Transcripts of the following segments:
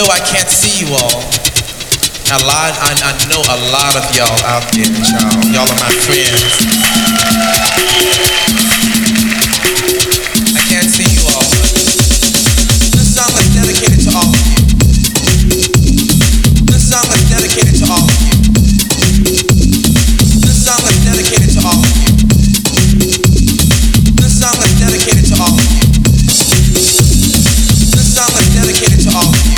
though I can't see you all, I know a lot of y'all out there, y'all are my friends. I can't see you all. This song is dedicated to all of you. This song is dedicated to all of you. This song is dedicated to all of you. This song is dedicated to all of you. This song is dedicated to all of you.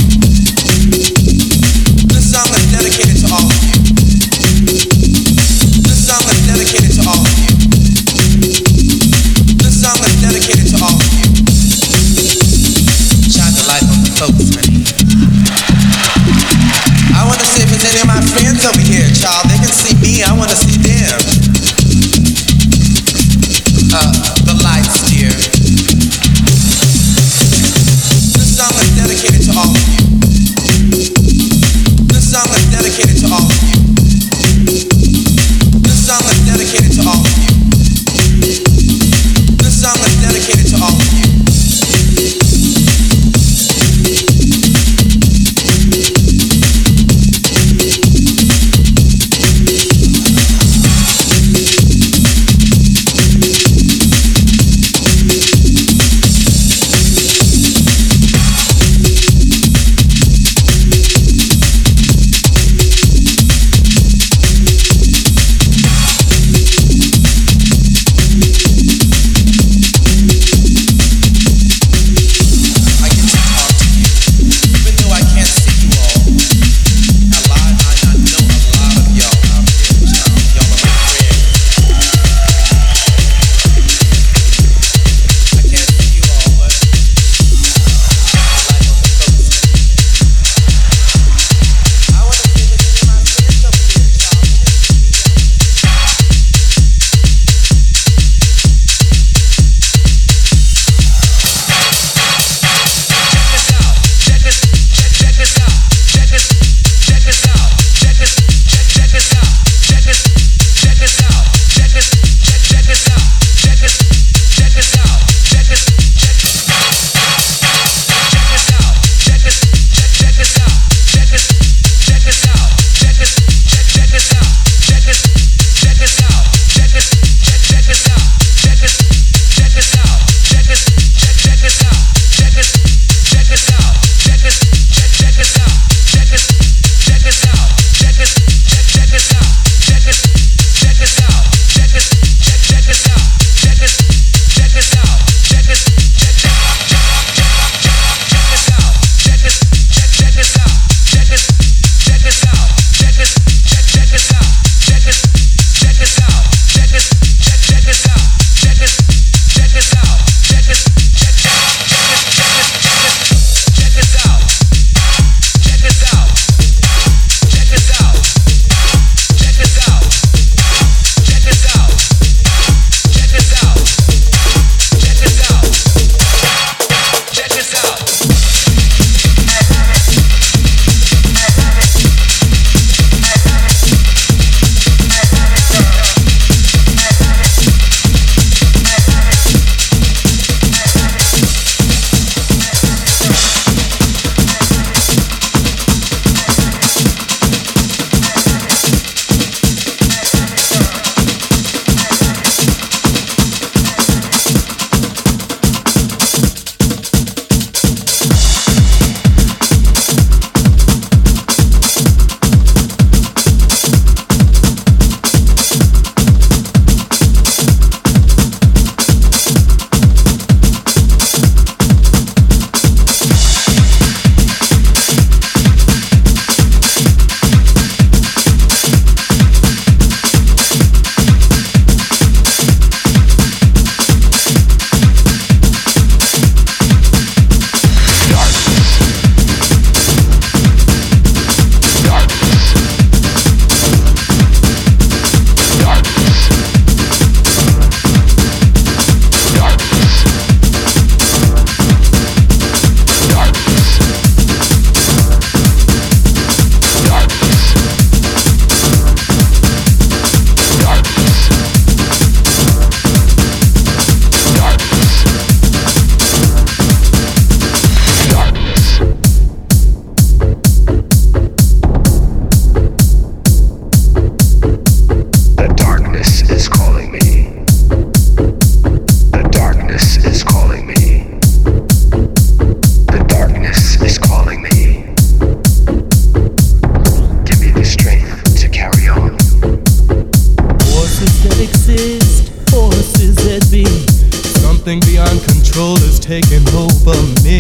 control is taking over me.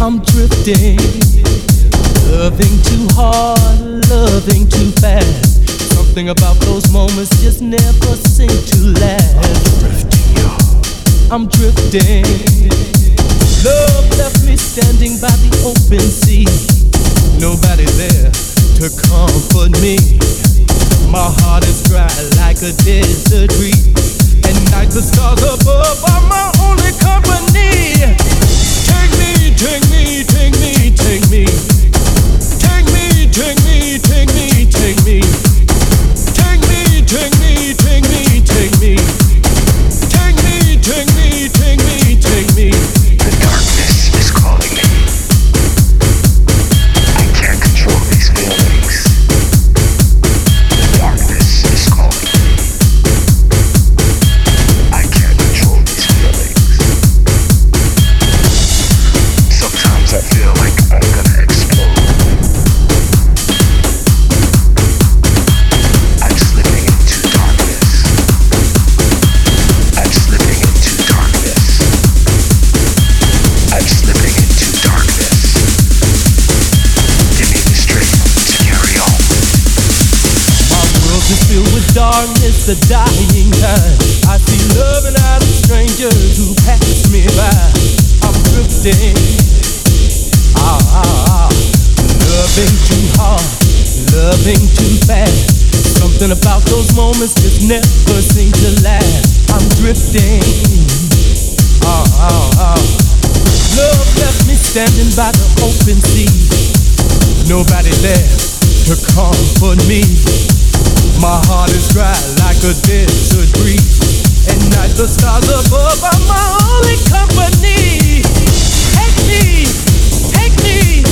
I'm drifting, loving too hard, loving too fast. Something about those moments just never seem to last. I'm drifting, love left me standing by the open sea. Nobody there to comfort me. My heart is dry like a desert tree. At night the stars above are my only company. Take me, take me, take me, take me. Take me, take me, take me, take me. Take me, take me, take me, take me. Take me, take me, take me, take me. The darkness is calling me. I can't control these feelings. The darkness is calling me. I can't control these feelings. Sometimes I feel like I'm gonna explode. Darkness, the dying kind. I see love in eyes of strangers who pass me by. I'm drifting, loving too hard, loving too fast. Something about those moments just never seem to last. I'm drifting, love left me standing by the open sea. Nobody there to comfort me. My heart is dry like a desert breeze. At night the stars above are my only company. Take me, take me.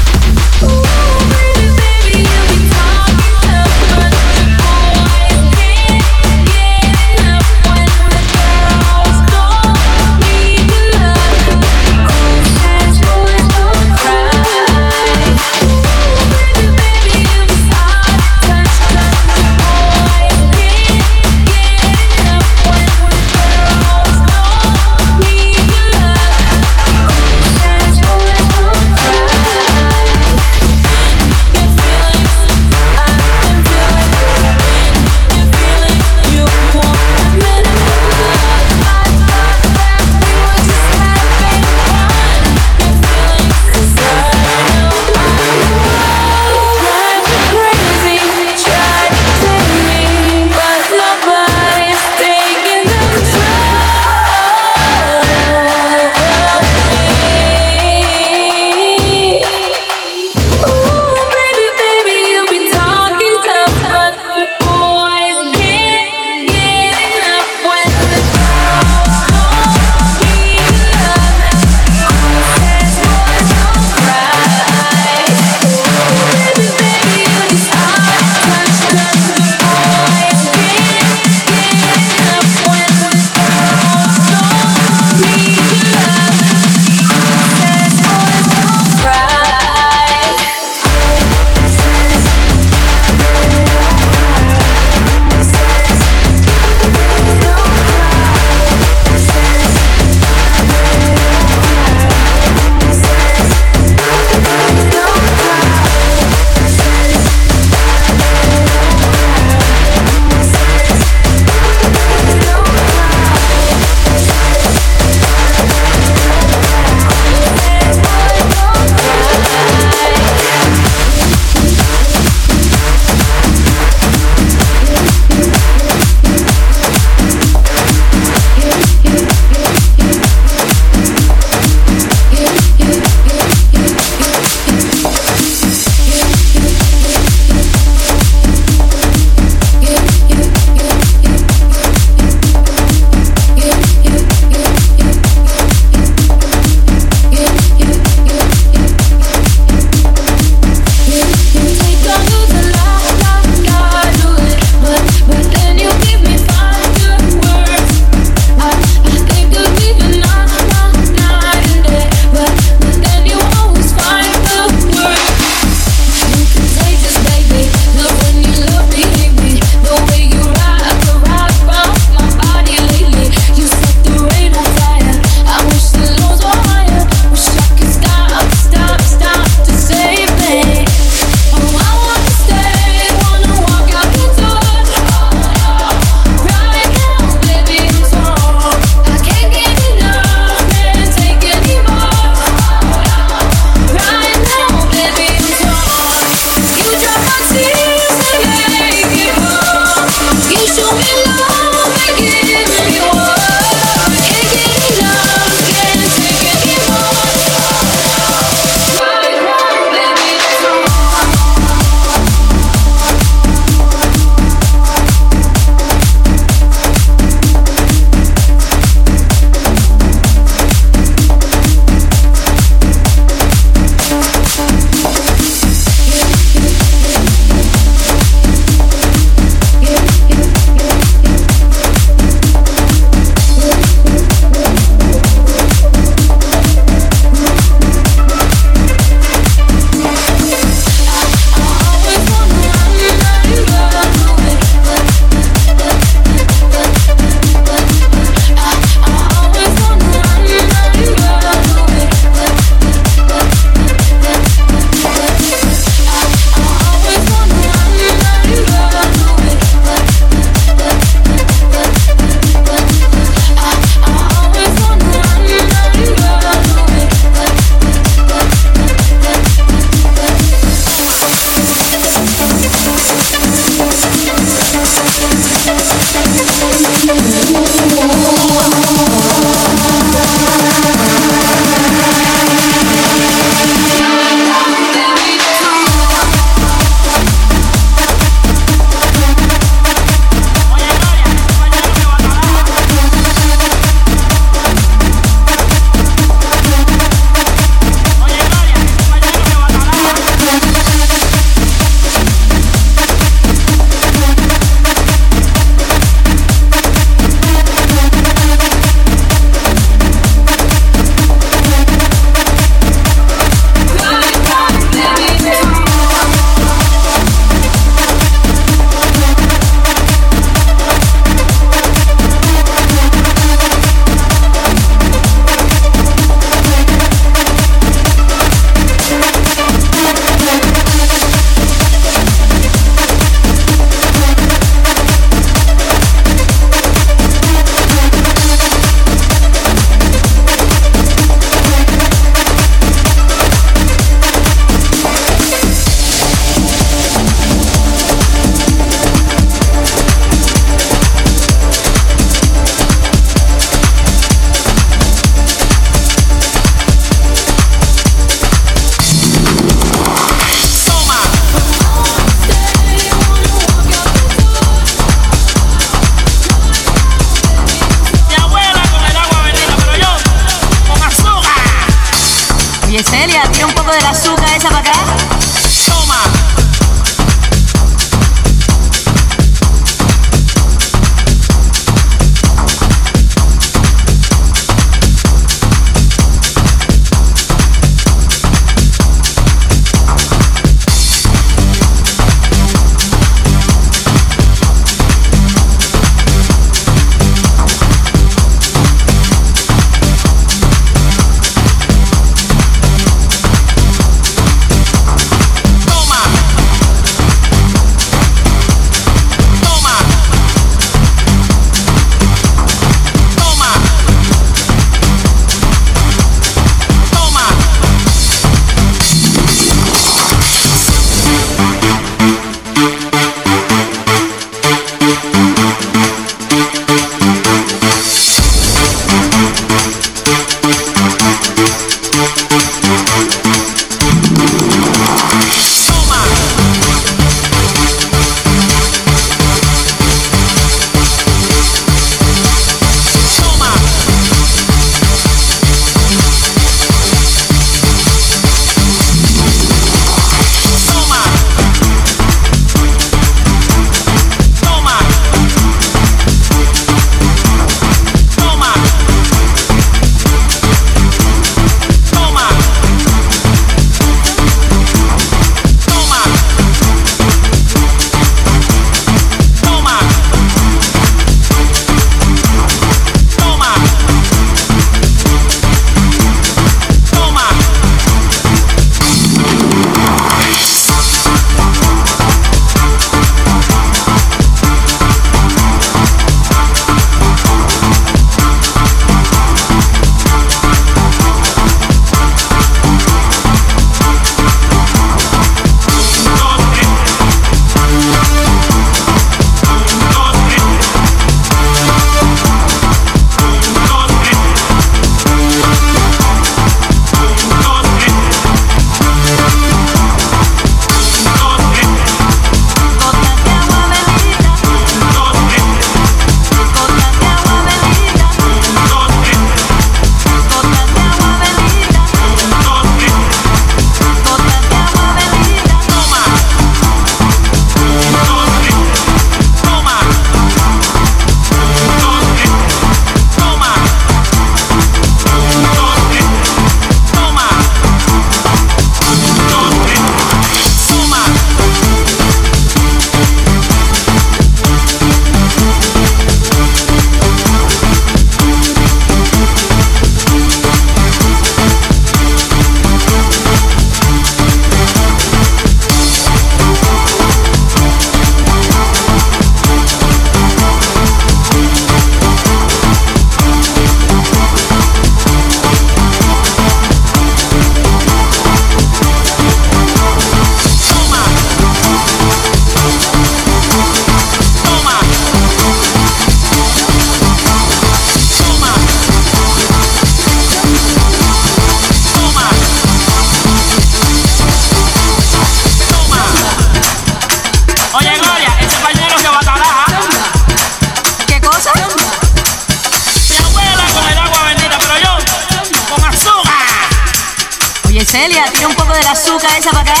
Delia, tira un poco del azúcar esa para acá.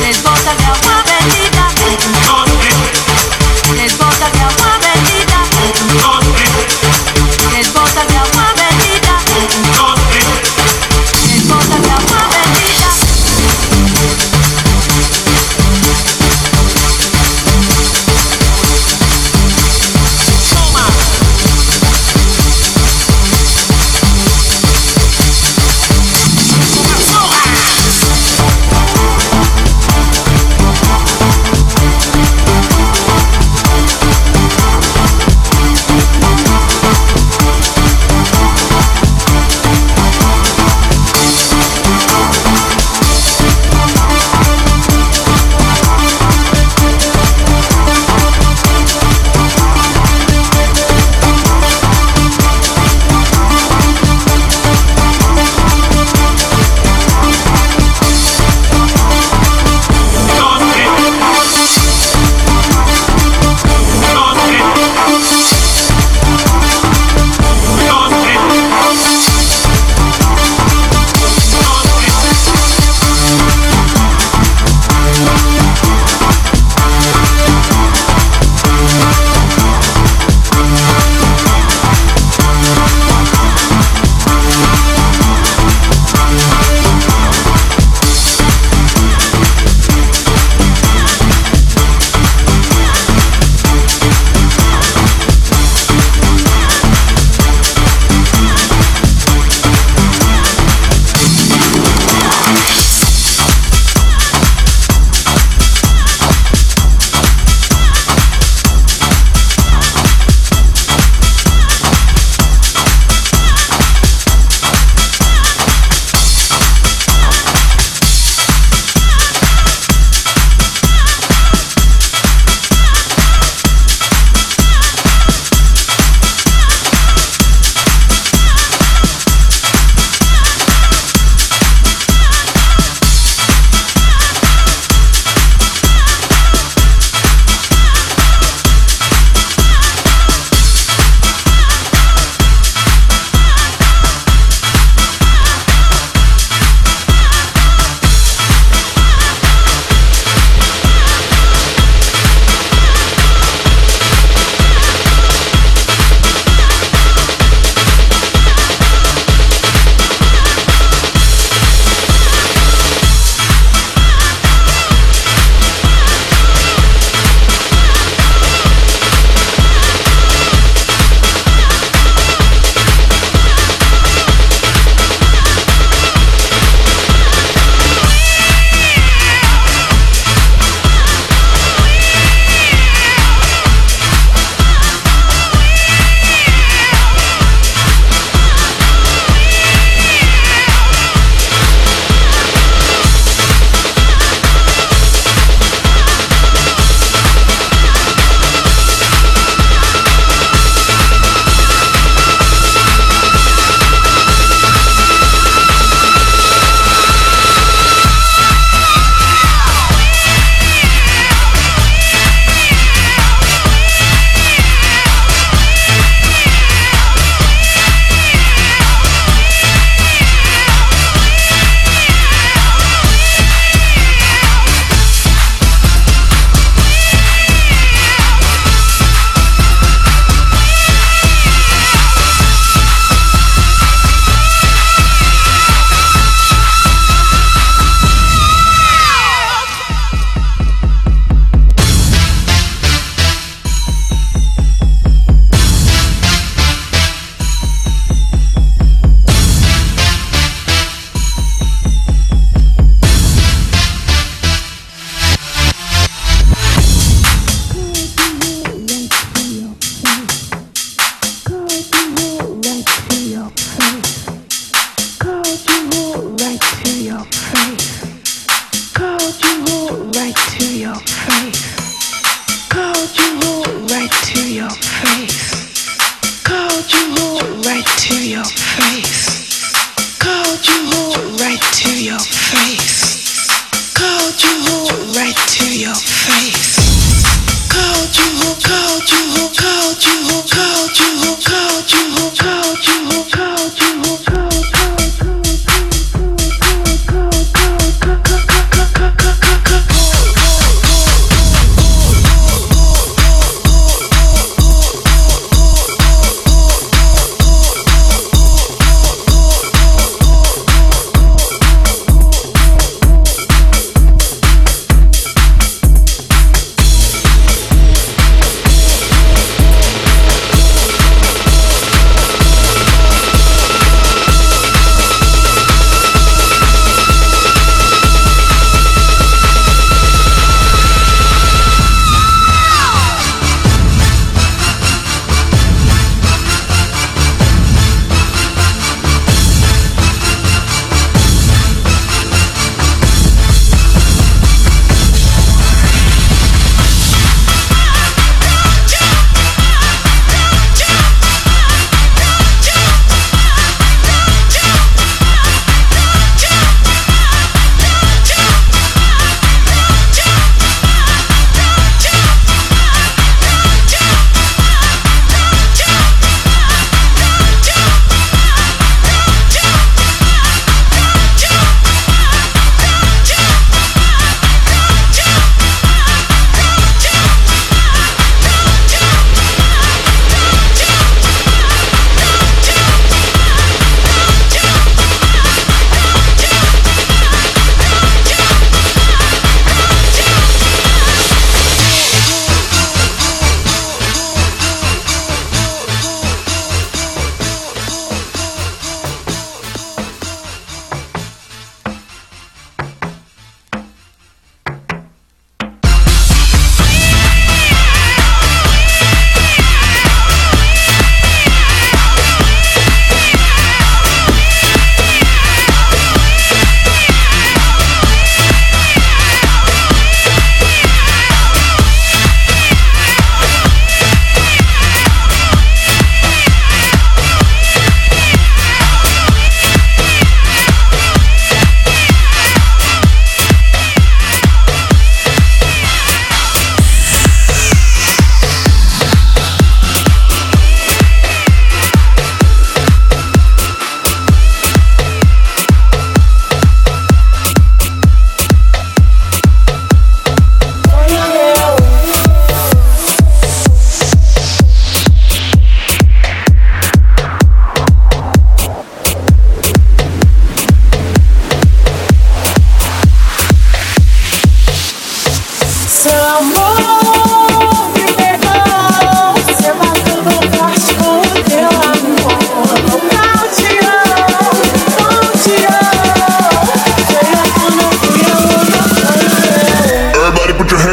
Del bota de agua bendita. Del bota de agua bendita. Del bota de agua bendita. Del bota de agua bendita. Toma.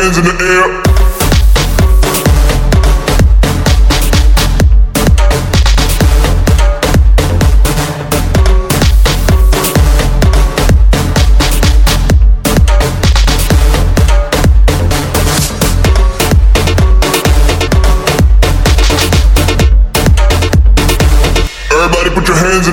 hands in the air. Hands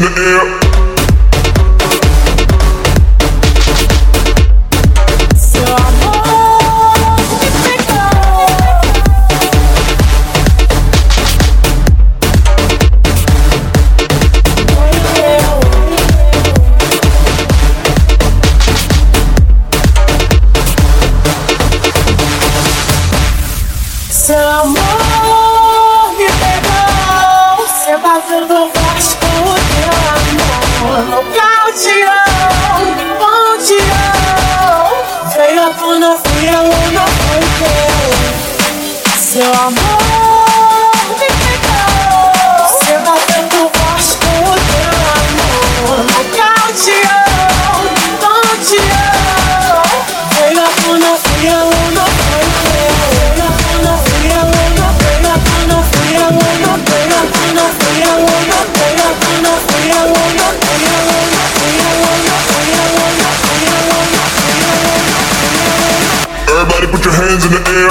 in the air. Hands in the air.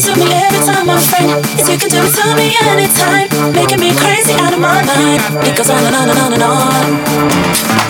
do it to me every time, my friend. Yes, you can do it to me anytime, making me crazy out of my mind. It goes on and on and on and on.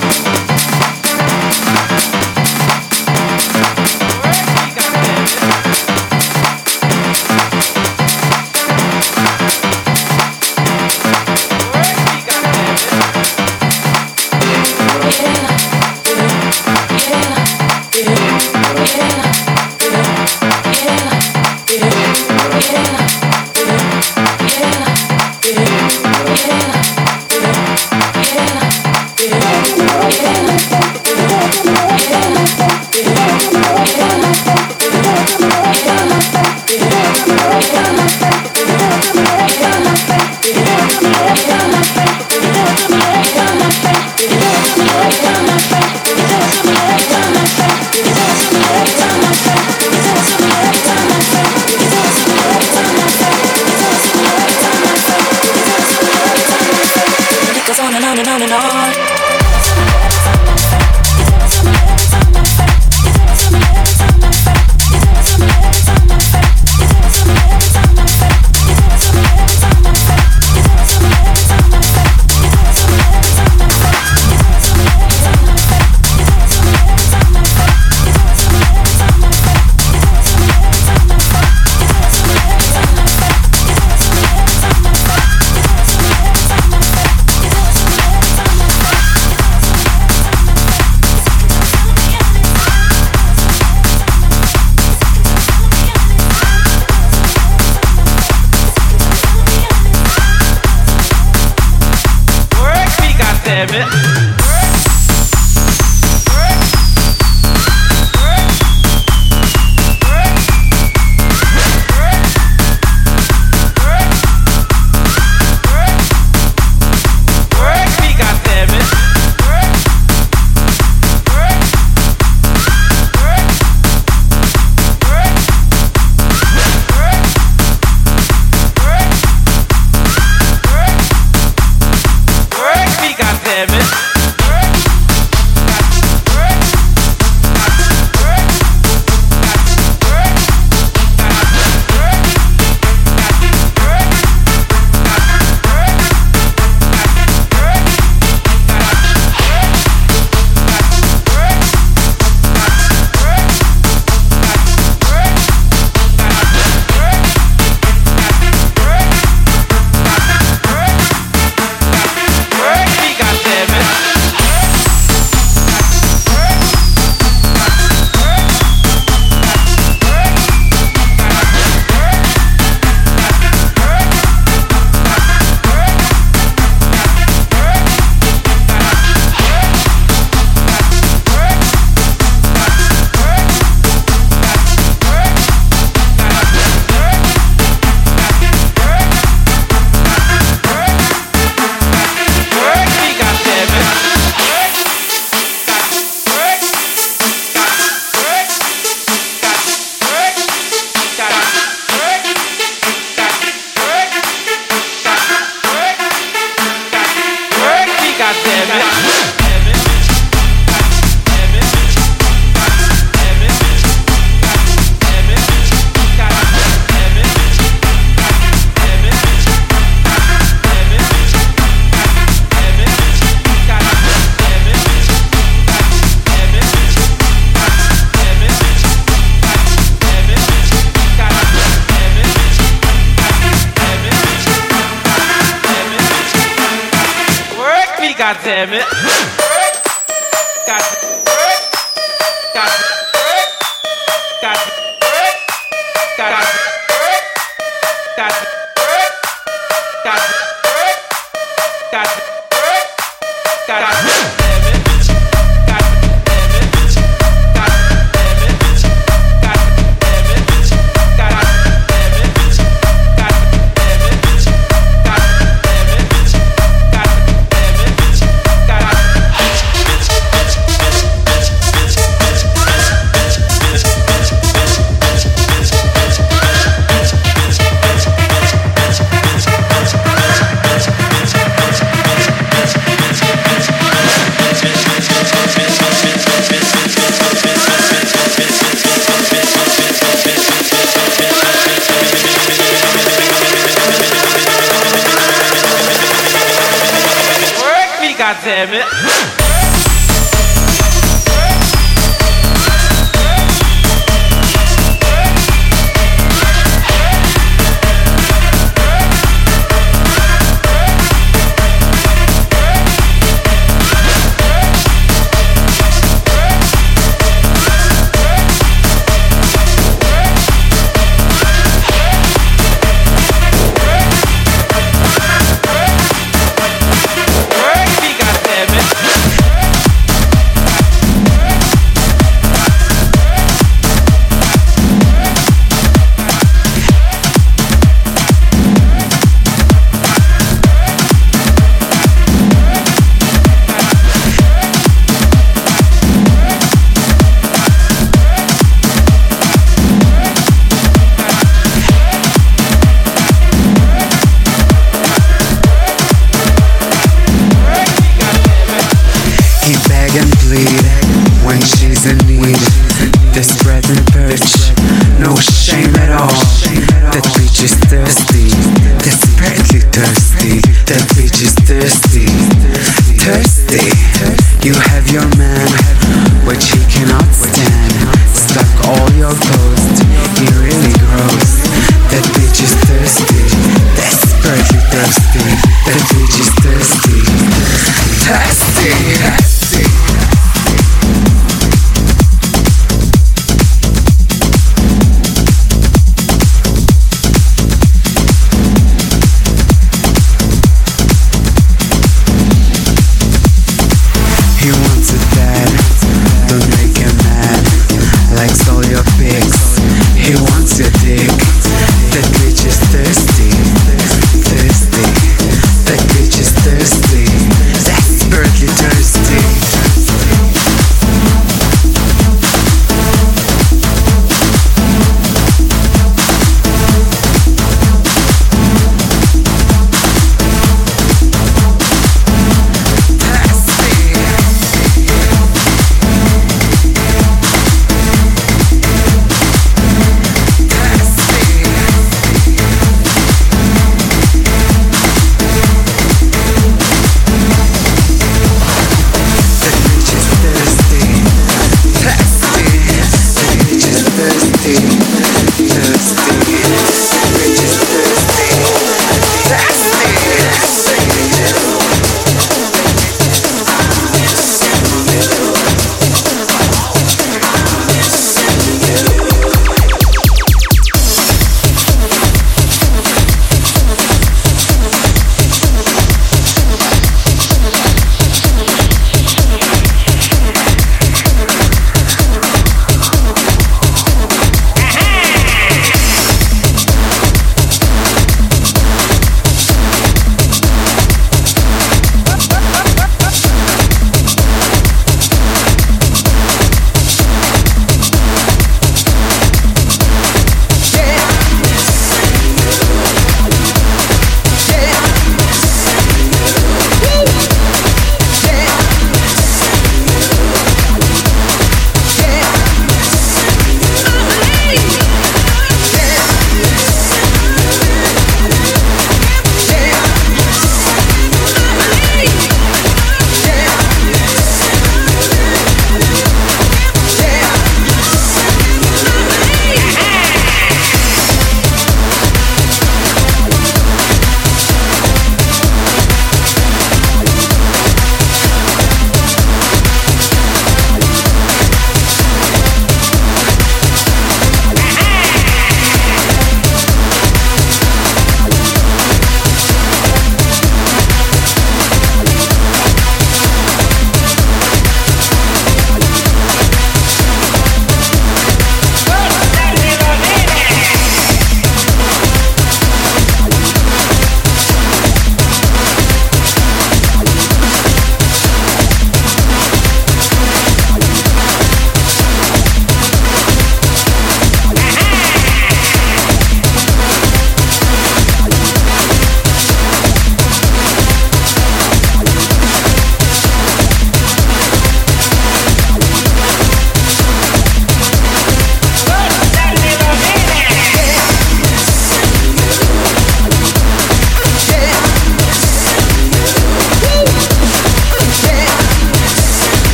God damn it. That bitch is thirsty.